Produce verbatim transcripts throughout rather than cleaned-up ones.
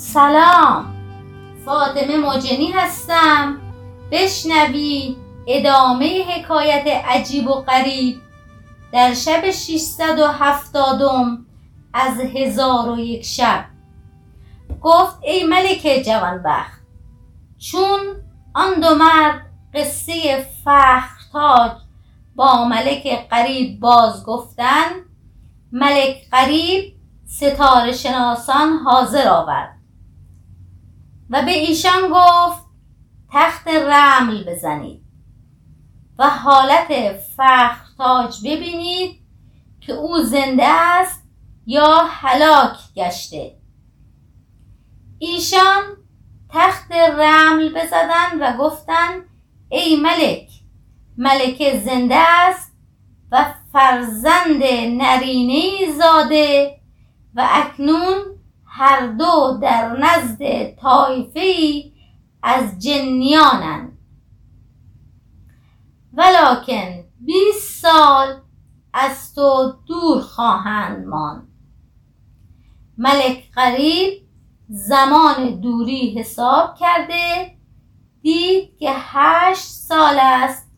سلام، فاطمه مجنی هستم. بشنوید ادامه حکایت عجیب و غریب در شب ششصد و هفتادم از هزار و یک شب. گفت ای ملک جوانبخت، چون آن دو مرد قصه فخر تاج با ملک قریب باز گفتن، ملک قریب ستاره شناسان حاضر آورد و به ایشان گفت تخت رمل بزنید و حالت فخر تاج ببینید که او زنده است یا هلاک گشته. ایشان تخت رمل بزدند و گفتند ای ملک، ملک زنده است و فرزند نرینه‌ای زاده و اکنون هر دو در نزد طایفه‌ای از جنیانند، ولکن بیست سال از تو دور خواهند ماند. ملک غریب زمان دوری حساب کرده دید که هشت سال است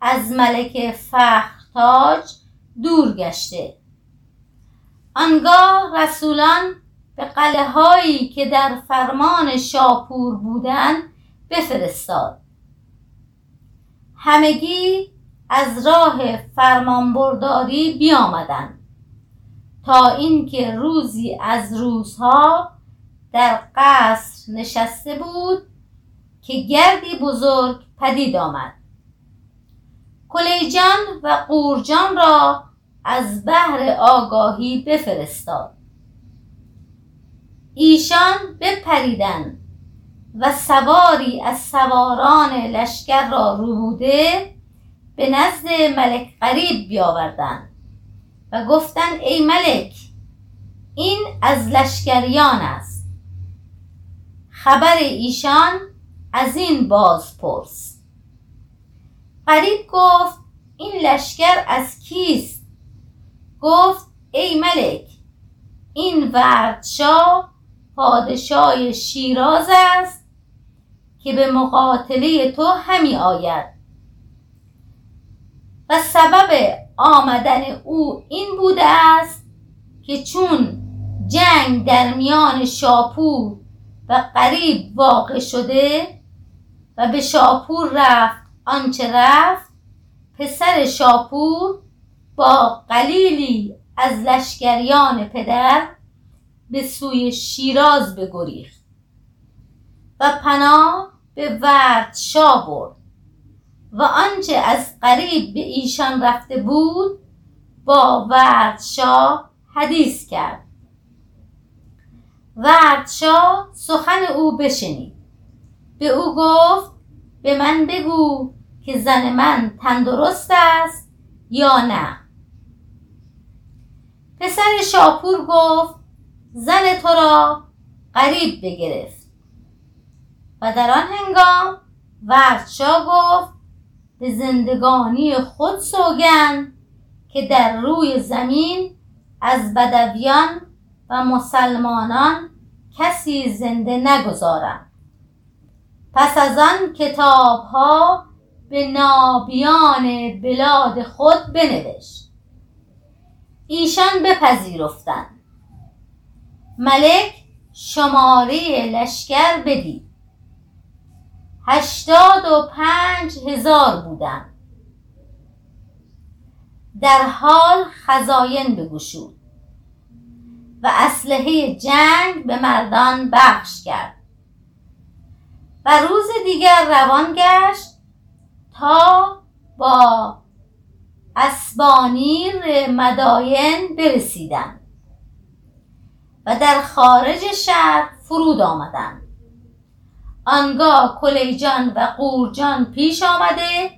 از ملک فخر تاج دور گشته. آنگاه رسولان به قلعه هایی که در فرمان شاپور بودند بفرستاد. همگی از راه فرمانبرداری بیامدند تا اینکه روزی از روزها در قصر نشسته بود که گردی بزرگ پدید آمد. کلیجان و قورجان را از بحر آگاهی بفرستاد. ایشان بپریدند و سواری از سواران لشکر را ربوده به نزد ملک غریب بیاوردند و گفتند ای ملک، این از لشکریان است، خبر ایشان از این باز پرس. غریب گفت این لشکر از کیست؟ گفت ای ملک، این وردشاه پادشاه شیراز است که به مقاتله تو همی آید و سبب آمدن او این بوده است که چون جنگ در میان شاپور و غریب واقع شده و به شاپور رفت آنچه رفت، پسر شاپور با قلیلی از لشکریان پدر به سوی شیراز بگریخت و پناه به وردشاه برد و آنچه از غریب به ایشان رفته بود با وردشاه حدیث کرد. وردشاه سخن او بشنید، به او گفت به من بگو که زن من تندرست است یا نه. پسر شاپور گفت زن تو را غریب بگرفت. و در آن هنگام وردشاه گفت به زندگانی خود سوگند که در روی زمین از بدویان و مسلمانان کسی زنده نگذارند. پس از آن کتابها به نابیان بلاد خود بنوشت. ایشان بپذیرفتند. ملک شماره لشکر بدید، هشتاد و پنج هزار بودند. در حال خزاین بگشود و اسلحه جنگ به مردان بخش کرد و روز دیگر روان گشت تا با اسبانیر مداین برسیدند و در خارج شهر فرود آمدند. آنگاه کلیجان و قورجان پیش آمده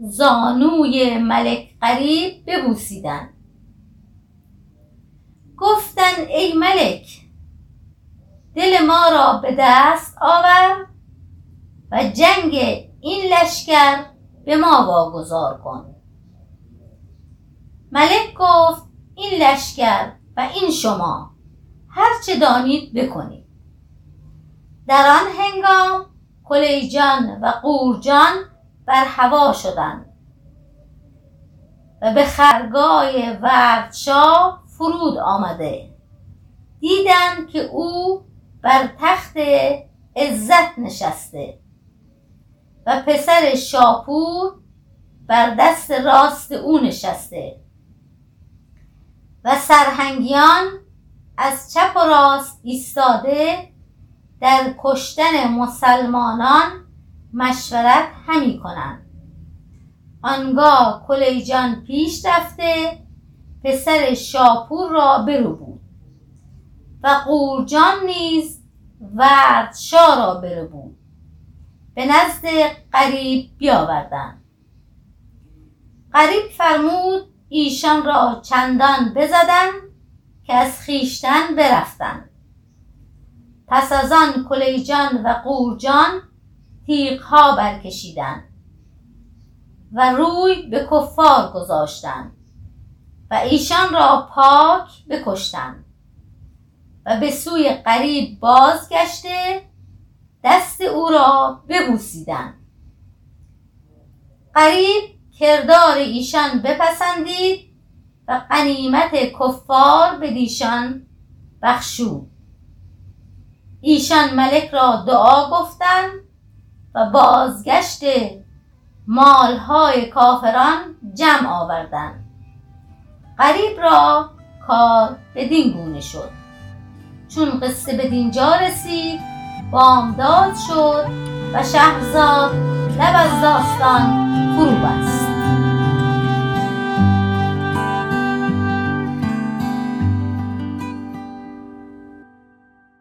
زانوی ملک غریب ببوسیدند. گفتن ای ملک، دل ما را به دست آور و جنگ این لشکر به ما واگذار کن. ملک گفت این لشکر و این شما هر چه دانید بکنید. در آن هنگام کلیجان و قورجان بر هوا شدند و به خرگاه وردشاه فرود آمده، دیدند که او بر تخت عزت نشسته و پسر شاپور بر دست راست او نشسته و سرهنگیان از چپ و راست ایستاده در کشتن مسلمانان مشورت همی کنند. آنگاه کلیجان پیش رفته پسر شاپور را برو بود و قورجان نیز وردشاه را برو بود به نزد قریب بیاوردند. قریب فرمود ایشان را چندان بزدند که از خیشتن برفتند. پس از آن کلیجان و قورجان تیغ‌ها برکشیدند و روی به کفار گذاشتند و ایشان را پاک بکشتند و به سوی قریب بازگشته دست او را ببوسیدند. قریب کردار ایشان بپسندید و غنیمت کفار به دیشان بخشود. ایشان ملک را دعا گفتند و بازگشت مالهای کافران جمع آوردند. قریب را کار بدین گونه شد. چون قصه به دینجا رسید بامداد شد و شهرزاد لب از داستان فرو بست.